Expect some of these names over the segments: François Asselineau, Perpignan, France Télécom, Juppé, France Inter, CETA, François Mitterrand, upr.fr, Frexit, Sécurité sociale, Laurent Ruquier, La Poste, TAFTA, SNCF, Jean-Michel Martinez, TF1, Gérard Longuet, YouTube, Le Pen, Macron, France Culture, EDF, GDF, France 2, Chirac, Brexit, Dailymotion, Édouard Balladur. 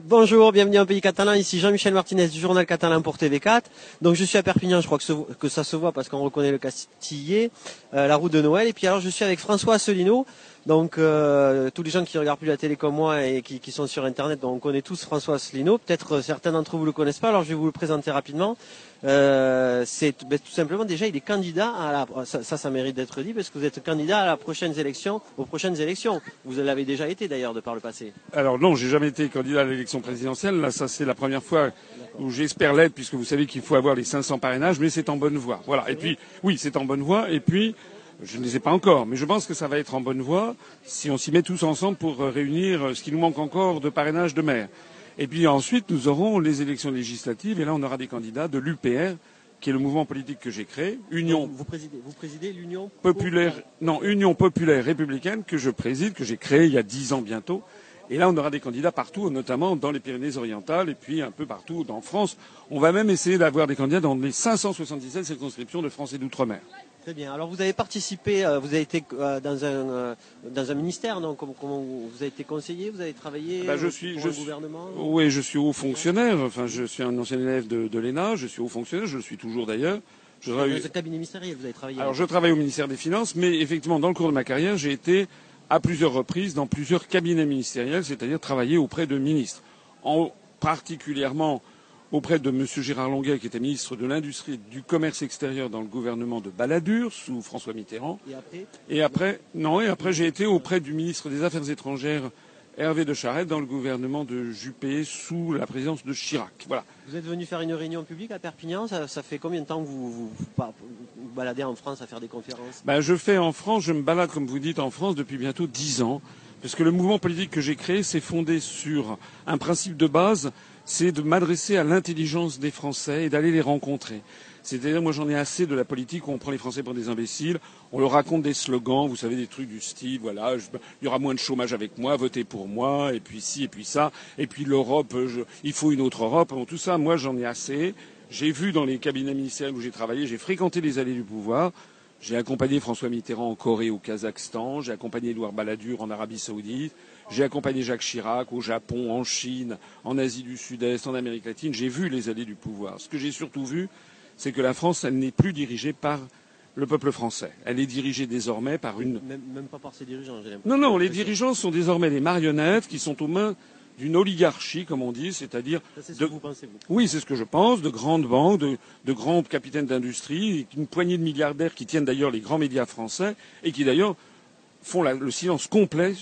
Bonjour, bienvenue en pays catalan, ici Jean-Michel Martinez du journal catalan pour TV4. Donc je suis à Perpignan, je crois que ça se voit parce qu'on reconnaît le Castillet, la route de Noël. Et puis alors je suis avec François Asselineau, donc tous les gens qui regardent plus la télé comme moi et qui sont sur internet, donc on connaît tous François Asselineau. Peut-être certains d'entre vous le connaissent pas, alors je vais vous le présenter rapidement. Tout simplement, déjà il est candidat à la... Ça mérite d'être dit parce que vous êtes candidat à aux prochaines élections. Vous l'avez déjà été d'ailleurs de par le passé. Alors non, j'ai jamais été candidat à l'élection présidentielle. Là, ça, c'est la première fois où j'espère l'être, puisque vous savez qu'il faut avoir les 500 parrainages, mais c'est en bonne voie. Voilà. Et puis, oui, c'est en bonne voie. Et puis, je ne les ai pas encore, mais je pense que ça va être en bonne voie si on s'y met tous ensemble pour réunir ce qui nous manque encore de parrainage de maire. Et puis ensuite, nous aurons les élections législatives, et là, on aura des candidats de l'UPR, qui est le mouvement politique que j'ai créé, Union. Vous présidez l'Union populaire. Non, Union populaire républicaine que je préside, que j'ai créée il y a 10 ans bientôt. Et là, on aura des candidats partout, notamment dans les Pyrénées-Orientales et puis un peu partout en France. On va même essayer d'avoir des candidats dans les 577 circonscriptions de France et d'Outre-mer. Très bien. Alors, vous avez participé, vous avez été dans un ministère, non? Comment vous avez été conseiller, vous avez travaillé pour le gouvernement? Oui, je suis haut fonctionnaire. Enfin, je suis un ancien élève de l'ENA. Je suis haut fonctionnaire, je le suis toujours d'ailleurs. Dans un cabinet ministériel, vous avez travaillé? Alors, je travaille au ministère des Finances, mais effectivement, dans le cours de ma carrière, j'ai été à plusieurs reprises dans plusieurs cabinets ministériels, c'est-à-dire travailler auprès de ministres, particulièrement auprès de M. Gérard Longuet, qui était ministre de l'Industrie et du Commerce extérieur dans le gouvernement de Balladur, sous François Mitterrand. Et après j'ai été auprès du ministre des Affaires étrangères, Hervé de Charette, dans le gouvernement de Juppé, sous la présidence de Chirac. Voilà. Vous êtes venu faire une réunion publique à Perpignan. Ça fait combien de temps que vous baladez en France à faire des conférences? Je me balade, comme vous dites, en France depuis bientôt 10 ans. Parce que le mouvement politique que j'ai créé s'est fondé sur un principe de base, c'est de m'adresser à l'intelligence des Français et d'aller les rencontrer. C'est-à-dire, moi, j'en ai assez de la politique où on prend les Français pour des imbéciles, on leur raconte des slogans, vous savez, des trucs du style, voilà, il y aura moins de chômage avec moi, votez pour moi, et puis ci, et puis ça, et puis l'Europe, il faut une autre Europe. Bon, tout ça, moi, j'en ai assez. J'ai vu dans les cabinets ministériels où j'ai travaillé, j'ai fréquenté les allées du pouvoir. J'ai accompagné François Mitterrand en Corée, au Kazakhstan. J'ai accompagné Édouard Balladur en Arabie Saoudite. J'ai accompagné Jacques Chirac au Japon, en Chine, en Asie du Sud-Est, en Amérique latine. J'ai vu les allées du pouvoir. Ce que j'ai surtout vu, c'est que la France, elle n'est plus dirigée par le peuple français. Elle est dirigée désormais par une... Même pas par ses dirigeants, j'ai l'impression. Non, les dirigeants sont désormais des marionnettes qui sont aux mains d'une oligarchie, comme on dit, c'est-à-dire... C'est ce que vous pensez, vous? Oui, c'est ce que je pense, de grandes banques, de grands capitaines d'industrie, une poignée de milliardaires qui tiennent d'ailleurs les grands médias français et qui d'ailleurs font le silence complet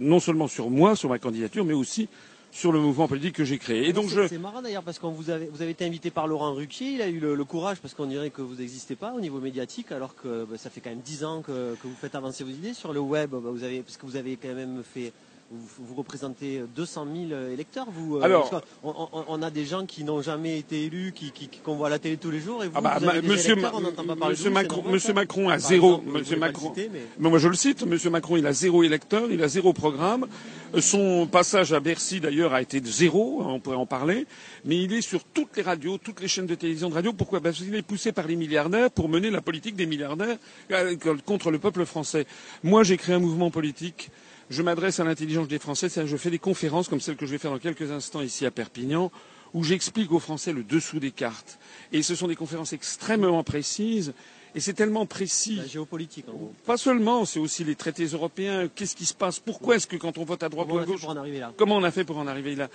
non seulement sur moi, sur ma candidature, mais aussi sur le mouvement politique que j'ai créé. C'est marrant d'ailleurs parce que vous avez été invité par Laurent Ruquier, il a eu le courage, parce qu'on dirait que vous n'existez pas au niveau médiatique, alors que ça fait quand même 10 ans que vous faites avancer vos idées sur le web, parce que vous avez quand même fait... Vous représentez 200 000 électeurs, vous. Alors, on a des gens qui n'ont jamais été élus, qu'on voit à la télé tous les jours, et vous, vous avez des électeurs, on n'entend pas parler de vous. Monsieur Macron a zéro. Monsieur Macron. Mais moi je le cite. Monsieur Macron, il a zéro électeur, il a zéro programme. Son passage à Bercy d'ailleurs a été de zéro. On pourrait en parler. Mais il est sur toutes les radios, toutes les chaînes de télévision, de radio. Pourquoi? Parce qu'il est poussé par les milliardaires pour mener la politique des milliardaires contre le peuple français. Moi, j'ai créé un mouvement politique. Je m'adresse à l'intelligence des Français, c'est-à-dire je fais des conférences comme celle que je vais faire dans quelques instants ici à Perpignan, où j'explique aux Français le dessous des cartes. Et ce sont des conférences extrêmement précises, et c'est tellement précis. La géopolitique, en gros. Pas seulement, c'est aussi les traités européens, qu'est-ce qui se passe, pourquoi est-ce que quand on vote à droite ou à gauche, comment on a fait pour en arriver là?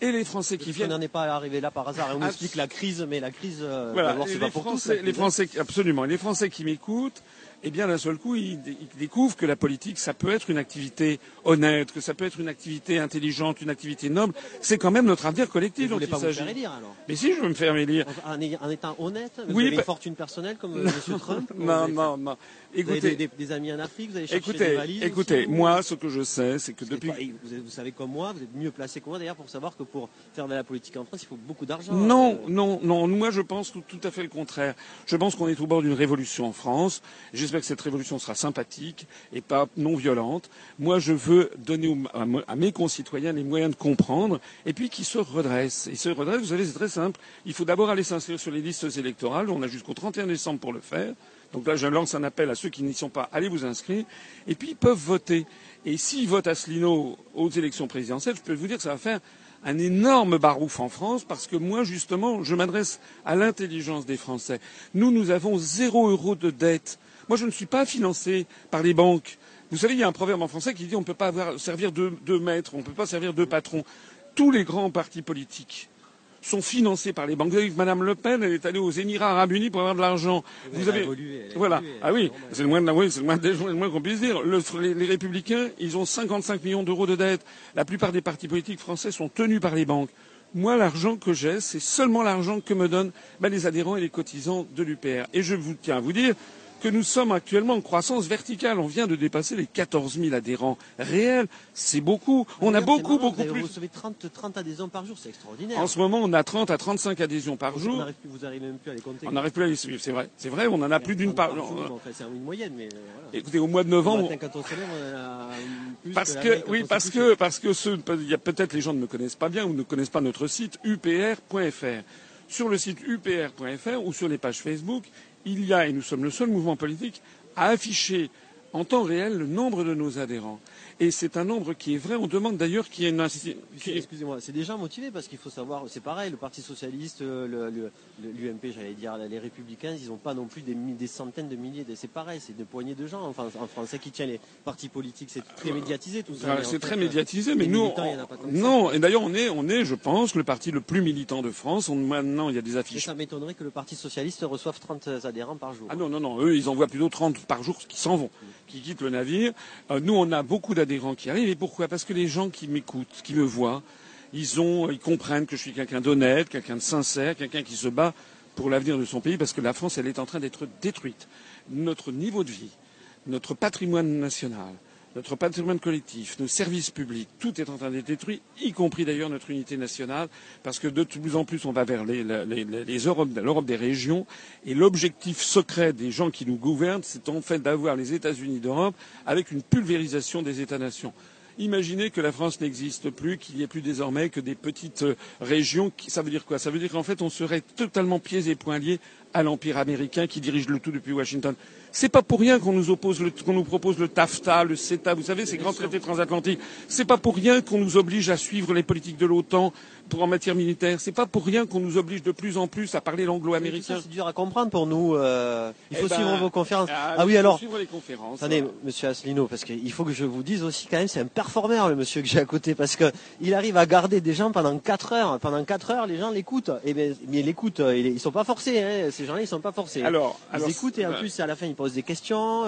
Et les Français qui viennent... On n'en est pas arrivé là par hasard. Et on explique la crise, mais la crise... Voilà. Et les Français, absolument. Et les Français qui m'écoutent, eh bien, d'un seul coup, ils découvrent que la politique, ça peut être une activité honnête, que ça peut être une activité intelligente, une activité noble. C'est quand même notre avenir collectif dont il s'agit. Vous ne voulez pas vous faire élire, alors? Mais si, je veux me faire élire. En étant honnête, vous avez une fortune personnelle comme M. Trump? Non. Écoutez, vous avez des amis en Afrique, vous allez chercher des valises. Écoutez, moi, ce que je sais, c'est que depuis... Vous savez comme moi, vous êtes mieux placé que moi, d'ailleurs, pour savoir que pour faire de la politique en France, il faut beaucoup d'argent. Non. Moi, je pense tout à fait le contraire. Je pense qu'on est au bord d'une révolution en France. J'espère que cette révolution sera sympathique et pas non violente. Moi, je veux donner à mes concitoyens les moyens de comprendre et puis qu'ils se redressent. Ils se redressent, vous savez, c'est très simple. Il faut d'abord aller s'inscrire sur les listes électorales. On a jusqu'au 31 décembre pour le faire. Donc là, je lance un appel à ceux qui n'y sont pas. Allez vous inscrire. Et puis, ils peuvent voter. Et s'ils votent Asselineau aux élections présidentielles, je peux vous dire que ça va faire un énorme barouf en France, parce que moi, justement, je m'adresse à l'intelligence des Français. Nous avons 0 € de dette. Moi, je ne suis pas financé par les banques. Vous savez, il y a un proverbe en français qui dit on ne peut pas servir deux maîtres, on ne peut pas servir deux patrons. Tous les grands partis politiques sont financés par les banques. Vous avez vu que Madame Le Pen, elle est allée aux Émirats arabes unis pour avoir de l'argent. Vous avez... Voilà. Ah oui, c'est le moins qu'on puisse dire. Les Républicains, ils ont 55 millions d'euros de dette. La plupart des partis politiques français sont tenus par les banques. Moi, l'argent que j'ai, c'est seulement l'argent que me donnent les adhérents et les cotisants de l'UPR. Et je vous tiens à vous dire que nous sommes actuellement en croissance verticale. On vient de dépasser les 14 000 adhérents réels. C'est beaucoup. On a beaucoup plus. Vous recevez 30 adhésions par jour. C'est extraordinaire. En ce moment, on a 30 à 35 adhésions par jour. Vous n'arrivez même plus à les compter. On n'arrive plus à les suivre. C'est vrai. C'est vrai. On en a plus d'une par jour. Enfin, c'est une moyenne, mais voilà. Écoutez, au mois de novembre. Parce que il y a peut-être les gens ne me connaissent pas bien ou ne connaissent pas notre site upr.fr. Sur le site upr.fr ou sur les pages Facebook, il y a, et nous sommes le seul mouvement politique, à afficher en temps réel le nombre de nos adhérents. Et c'est un nombre qui est vrai. On demande d'ailleurs qu'il y ait une... Excusez-moi, c'est déjà motivé parce qu'il faut savoir... C'est pareil, le Parti Socialiste, l'UMP, j'allais dire, les Républicains, ils n'ont pas non plus des centaines de milliers. C'est pareil, c'est des poignées de gens en français qui tiennent les partis politiques. C'est très médiatisé tout ça. C'est très médiatisé, mais nous... Non, et d'ailleurs, on est, je pense, le parti le plus militant de France. Maintenant, il y a des affiches... Et ça m'étonnerait que le Parti Socialiste reçoive 30 adhérents par jour. Ah non, eux, ils envoient plutôt 30 par jour qui s'en vont, qui quittent le navire. Nous, on a beaucoup d'adhérents qui arrivent. Et pourquoi? Parce que les gens qui m'écoutent, qui me voient, ils comprennent que je suis quelqu'un d'honnête, quelqu'un de sincère, quelqu'un qui se bat pour l'avenir de son pays, parce que la France, elle est en train d'être détruite. Notre niveau de vie, notre patrimoine national, notre patrimoine collectif, nos services publics, tout est en train d'être détruit, y compris d'ailleurs notre unité nationale, parce que de plus en plus on va vers l'Europe des régions, et l'objectif secret des gens qui nous gouvernent, c'est en fait d'avoir les États-Unis d'Europe avec une pulvérisation des États-nations. Imaginez que la France n'existe plus, qu'il n'y ait plus désormais que des petites régions. Ça veut dire quoi? Ça veut dire qu'en fait, on serait totalement pieds et poings liés à l'Empire américain qui dirige le tout depuis Washington. C'est pas pour rien qu'on nous propose le TAFTA, le CETA, vous savez, ces grands traités transatlantiques. C'est pas pour rien qu'on nous oblige à suivre les politiques de l'OTAN en matière militaire. C'est pas pour rien qu'on nous oblige de plus en plus à parler l'anglo-américain. C'est dur à comprendre pour nous. Il faut suivre vos conférences. Ah oui, alors. Il faut suivre les conférences. Attendez, monsieur Asselineau, parce qu'il faut que je vous dise aussi quand même, c'est un performeur, le monsieur que j'ai à côté, parce que il arrive à garder des gens pendant 4 heures. Pendant 4 heures, les gens l'écoutent. Eh ben, mais ils l'écoutent. Ils sont pas forcés, hein. Ces gens-là, ils sont pas forcés. Alors, ils écoutent et en plus, à la fin, ils posent des questions.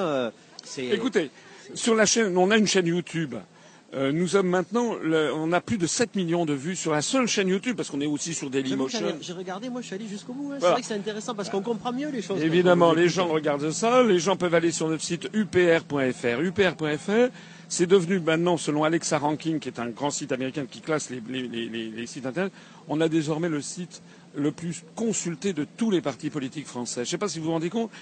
Écoutez, sur la chaîne, on a une chaîne YouTube. Nous sommes maintenant, on a plus de 7 millions de vues sur la seule chaîne YouTube, parce qu'on est aussi sur Dailymotion. J'ai regardé, moi je suis allé jusqu'au bout, hein. Voilà. C'est vrai que c'est intéressant parce qu'on comprend mieux les choses. Évidemment, les gens regardent ça, les gens peuvent aller sur notre site upr.fr. upr.fr, c'est devenu maintenant, selon Alexa Ranking, qui est un grand site américain qui classe les sites internet, on a désormais le site le plus consulté de tous les partis politiques français. Je ne sais pas si vous vous rendez compte,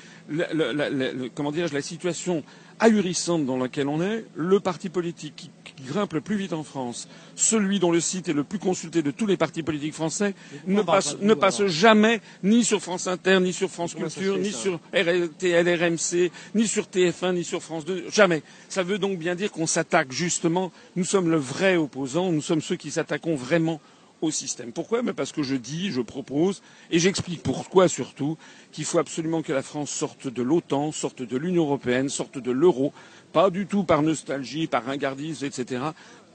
comment dirais-je, la situation ahurissante dans laquelle on est, le parti politique qui grimpe le plus vite en France, celui dont le site est le plus consulté de tous les partis politiques français, ne passe jamais ni sur France Inter, ni sur France Culture, ni sur RTL, RMC, ni sur TF1, ni sur France 2, jamais. Ça veut donc bien dire qu'on s'attaque justement, nous sommes le vrai opposant, nous sommes ceux qui s'attaquons vraiment au système. Pourquoi? Parce que je dis, je propose, et j'explique pourquoi surtout, qu'il faut absolument que la France sorte de l'OTAN, sorte de l'Union européenne, sorte de l'euro, pas du tout par nostalgie, par ringardise, etc.,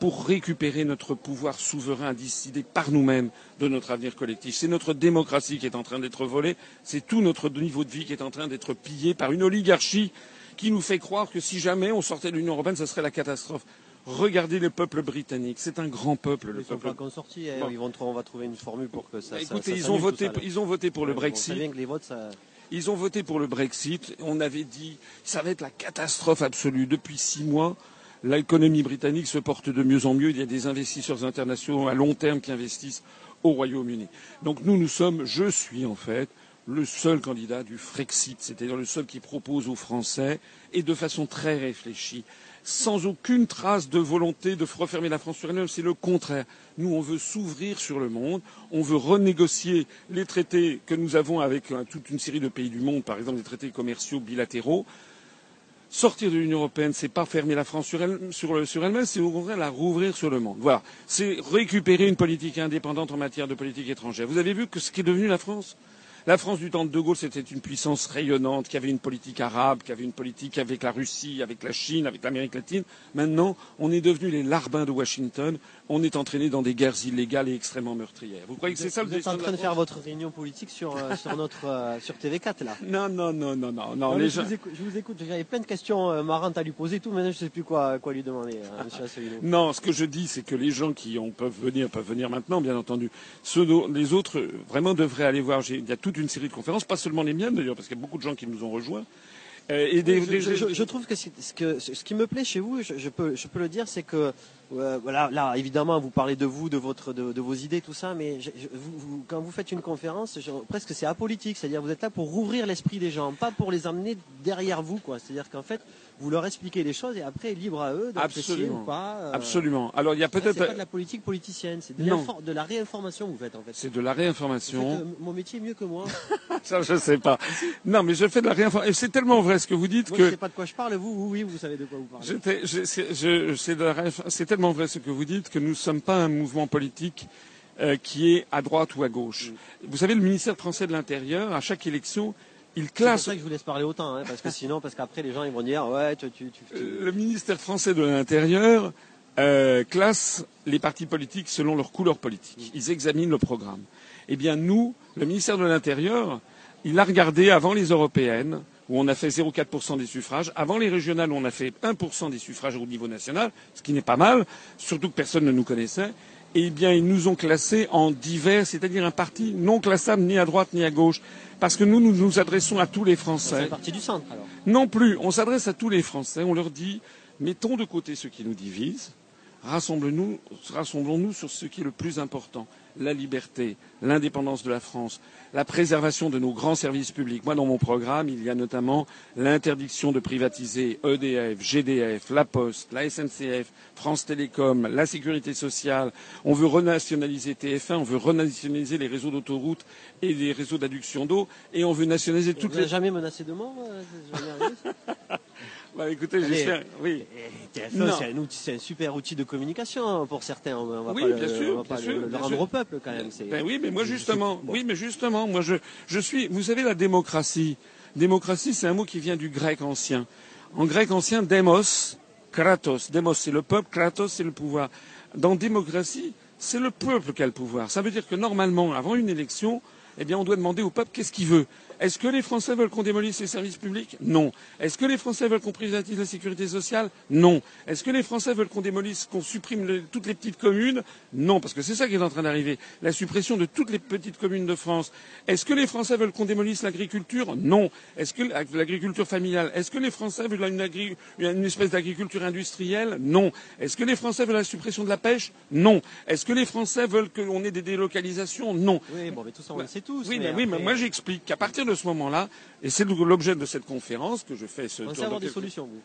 pour récupérer notre pouvoir souverain à décider par nous-mêmes de notre avenir collectif. C'est notre démocratie qui est en train d'être volée, c'est tout notre niveau de vie qui est en train d'être pillé par une oligarchie qui nous fait croire que si jamais on sortait de l'Union européenne, ça serait la catastrophe. Regardez le peuple britannique, c'est un grand peuple. Ils ne sont pas encore sortis, hein. Bon. On va trouver une formule pour que ça... Écoutez, ils ont voté pour le Brexit. Bien que les votes, ça... Ils ont voté pour le Brexit. On avait dit ça va être la catastrophe absolue. Depuis 6 mois, l'économie britannique se porte de mieux en mieux. Il y a des investisseurs internationaux à long terme qui investissent au Royaume-Uni. Donc je suis en fait le seul candidat du Frexit, c'est-à-dire le seul qui propose aux Français, et de façon très réfléchie, sans aucune trace de volonté de refermer la France sur elle-même. C'est le contraire. Nous, on veut s'ouvrir sur le monde, on veut renégocier les traités que nous avons avec toute une série de pays du monde, par exemple des traités commerciaux bilatéraux. Sortir de l'Union européenne, c'est pas fermer la France sur elle-même, c'est au contraire la rouvrir sur le monde. Voilà. C'est récupérer une politique indépendante en matière de politique étrangère. Vous avez vu que ce qu'est devenue la France? La France du temps de De Gaulle, c'était une puissance rayonnante qui avait une politique arabe, qui avait une politique avec la Russie, avec la Chine, avec l'Amérique latine. Maintenant, on est devenu les larbins de Washington. On est entraîné dans des guerres illégales et extrêmement meurtrières. Vous croyez que c'est ça le débat? Vous êtes en train de faire votre réunion politique sur TV4, là. Non. Les gens... Je vous écoute. J'avais plein de questions marrantes à lui poser et tout. Maintenant, je ne sais plus quoi lui demander, monsieur Asselineau. Non, ce que je dis, c'est que les gens qui peuvent venir maintenant, bien entendu. Les autres, vraiment, devraient aller voir. Il y a toute une série de conférences, pas seulement les miennes d'ailleurs, parce qu'il y a beaucoup de gens qui nous ont rejoints. Je trouve que ce qui me plaît chez vous, je peux le dire, c'est que là évidemment vous parlez de vous, de vos idées, tout ça, mais quand vous faites une conférence, presque c'est apolitique, c'est-à-dire vous êtes là pour rouvrir l'esprit des gens, pas pour les emmener derrière vous, quoi. C'est-à-dire qu'en fait vous leur expliquez les choses et après libre à eux d'apprécier ou pas. Absolument. Alors il y a peut-être pas de la politique politicienne, c'est de la réinformation vous faites en fait. C'est de la réinformation. En fait, mon métier est mieux que moi. Ça je sais pas. Non mais je fais de la réinformation. C'est tellement vrai. Est-ce que vous dites que... Moi, je ne sais pas de quoi je parle, vous savez de quoi vous parlez. C'est tellement vrai ce que vous dites que nous ne sommes pas un mouvement politique qui est à droite ou à gauche. Oui. Vous savez, le ministère français de l'Intérieur, à chaque élection, il classe... C'est pour ça que je vous laisse parler autant, hein, parce qu'après les gens ils vont dire... ouais. Le ministère français de l'Intérieur classe les partis politiques selon leur couleur politique. Oui. Ils examinent le programme. Eh bien nous, le ministère de l'Intérieur, il a regardé avant les européennes... où on a fait 0,4% des suffrages. Avant les régionales, on a fait 1% des suffrages au niveau national, ce qui n'est pas mal, surtout que personne ne nous connaissait. Eh bien, ils nous ont classés en divers, c'est-à-dire un parti non classable ni à droite ni à gauche. Parce que nous, nous nous adressons à tous les Français. C'est un parti du centre, alors. Non plus. On s'adresse à tous les Français. On leur dit, mettons de côté ce qui nous divise. Rassemblons-nous sur ce qui est le plus important. La liberté, l'indépendance de la France, la préservation de nos grands services publics. Moi, dans mon programme, il y a notamment l'interdiction de privatiser EDF, GDF, La Poste, la SNCF, France Télécom, la Sécurité sociale. On veut renationaliser TF1, on veut renationaliser les réseaux d'autoroutes et les réseaux d'adduction d'eau, et on veut nationaliser toutes les... Vous n'avez jamais menacé de mort, Bah écoutez, j'espère. Oui. TF1, c'est un super outil de communication pour certains. On va pas le rendre au peuple quand même. Moi je suis. Vous savez la démocratie. Démocratie, c'est un mot qui vient du grec ancien. En grec ancien, démos, kratos. Démos, c'est le peuple, kratos, c'est le pouvoir. Dans démocratie, c'est le peuple qui a le pouvoir. Ça veut dire que normalement, avant une élection, eh bien, on doit demander au peuple qu'est-ce qu'il veut. Est-ce que les Français veulent qu'on démolisse les services publics? Non. Est-ce que les Français veulent qu'on privatise la sécurité sociale? Non. Est-ce que les Français veulent qu'on supprime toutes les petites communes? Non, parce que c'est ça qui est en train d'arriver. La suppression de toutes les petites communes de France. Est-ce que les Français veulent qu'on démolisse l'agriculture? Non. Est-ce que l'agriculture familiale? Est-ce que les Français veulent une espèce d'agriculture industrielle? Non. Est-ce que les Français veulent la suppression de la pêche? Non. Est-ce que les Français veulent qu'on ait des délocalisations? Non. Oui, bon, mais tout ça, on le sait tous. Oui, mais après... moi j'explique qu'à partir de ce moment-là, et c'est l'objet de cette conférence que je fais ce tour. Vous avez des solutions, vous?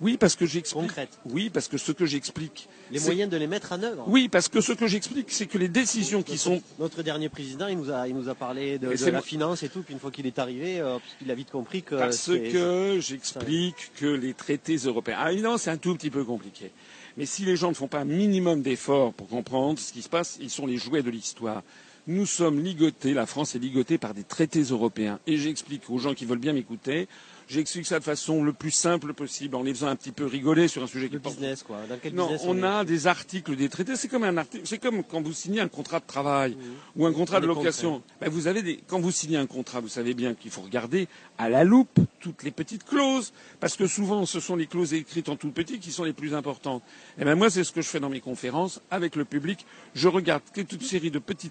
Oui, parce que j'explique. Concrète. Oui, parce que ce que j'explique. Les moyens de les mettre en œuvre. Oui, parce que ce que j'explique, c'est que les décisions qui sont. Notre dernier président, il nous a parlé de la finance et tout, puis une fois qu'il est arrivé, il a vite compris que. Parce que j'explique que les traités européens. Ah, évidemment, c'est un tout petit peu compliqué. Mais si les gens ne font pas un minimum d'efforts pour comprendre ce qui se passe, ils sont les jouets de l'histoire. Nous sommes ligotés, la France est ligotée par des traités européens. Et j'explique aux gens qui veulent bien m'écouter, j'explique ça de façon le plus simple possible, en les faisant un petit peu rigoler sur un sujet qui porte. Business, quoi. Dans quel business on a des articles des traités. C'est comme c'est comme quand vous signez un contrat de travail ou un contrat de location. Ben vous avez quand vous signez un contrat, vous savez bien qu'il faut regarder à la loupe toutes les petites clauses, parce que souvent ce sont les clauses écrites en tout petit qui sont les plus importantes. Et ben moi c'est ce que je fais dans mes conférences avec le public. Je regarde toute série de petits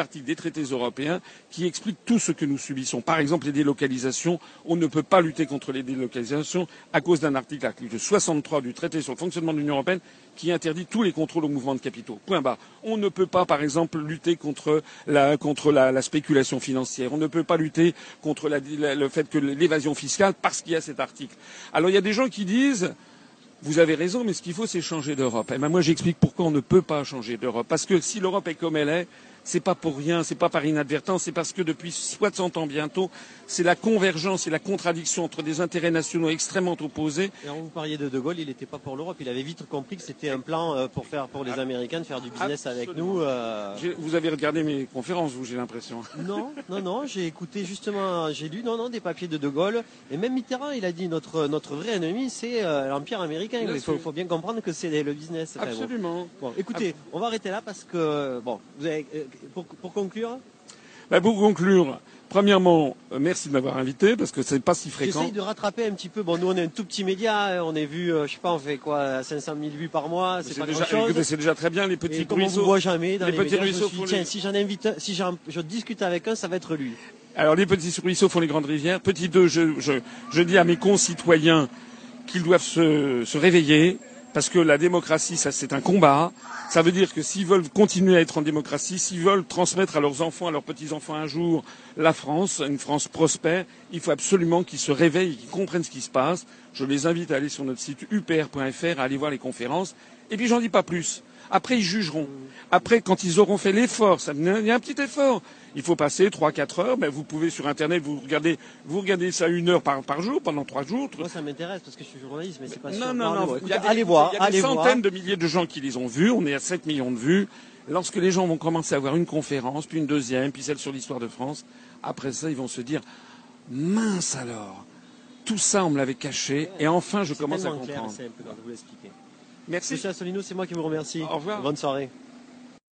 articles des traités européens qui expliquent tout ce que nous subissons. Par exemple, les délocalisations. On ne peut pas lutter contre les délocalisations à cause d'un article 63 du traité sur le fonctionnement de l'Union européenne qui interdit tous les contrôles aux mouvements de capitaux. Point barre. On ne peut pas, par exemple, lutter contre la spéculation financière. On ne peut pas lutter contre le fait que l'évasion fiscale parce qu'il y a cet article. Alors il y a des gens qui disent vous avez raison, mais ce qu'il faut, c'est changer d'Europe. Et ben moi, j'explique pourquoi on ne peut pas changer d'Europe. Parce que si l'Europe est comme elle est, c'est pas pour rien, c'est pas par inadvertance, c'est parce que depuis 60 ans bientôt, c'est la convergence et la contradiction entre des intérêts nationaux extrêmement opposés. Et quand vous parliez de Gaulle, il n'était pas pour l'Europe. Il avait vite compris que c'était un plan pour les Américains de faire du business avec nous. Vous avez regardé mes conférences, vous, j'ai l'impression. Non, j'ai écouté justement, j'ai lu des papiers de Gaulle. Et même Mitterrand, il a dit notre vrai ennemi, c'est l'Empire américain. Il faut bien comprendre que c'est le business. Absolument. Bon, écoutez, on va arrêter là parce que, bon, vous avez... Pour conclure ? Premièrement, merci de m'avoir invité parce que c'est pas si fréquent. J'essaye de rattraper un petit peu. Bon, nous on est un tout petit média, on est vu, je sais pas, on fait quoi, 500 000 vues par mois, c'est pas déjà grand chose. C'est déjà très bien. Les petits ruisseaux. On ne voit jamais dans les petits médias, ruisseaux. Si j'en invite, je discute avec un, ça va être lui. Alors les petits ruisseaux font les grandes rivières. Petit 2, je dis à mes concitoyens qu'ils doivent se réveiller. Parce que la démocratie, ça c'est un combat. Ça veut dire que s'ils veulent continuer à être en démocratie, s'ils veulent transmettre à leurs enfants, à leurs petits-enfants un jour, la France, une France prospère, il faut absolument qu'ils se réveillent, qu'ils comprennent ce qui se passe. Je les invite à aller sur notre site upr.fr, à aller voir les conférences. Et puis j'en dis pas plus. Après, ils jugeront. Après, quand ils auront fait l'effort, il y a un petit effort. Il faut passer 3-4 heures. Ben, vous pouvez sur Internet, vous regardez ça 1 heure par jour, pendant 3 jours. Moi, ça m'intéresse parce que je suis journaliste, mais c'est pas sûr. Non. Allez voir. Il y a des centaines de milliers de gens qui les ont vus. On est à 7 millions de vues. Lorsque les gens vont commencer à voir une conférence, puis une deuxième, puis celle sur l'histoire de France, après ça, ils vont se dire « Mince alors, tout ça, on me l'avait caché. » Et enfin, je commence à comprendre. Clair, simple, vous l'expliquez. Merci. Monsieur Asselineau, c'est moi qui vous remercie. Au revoir. Bonne soirée.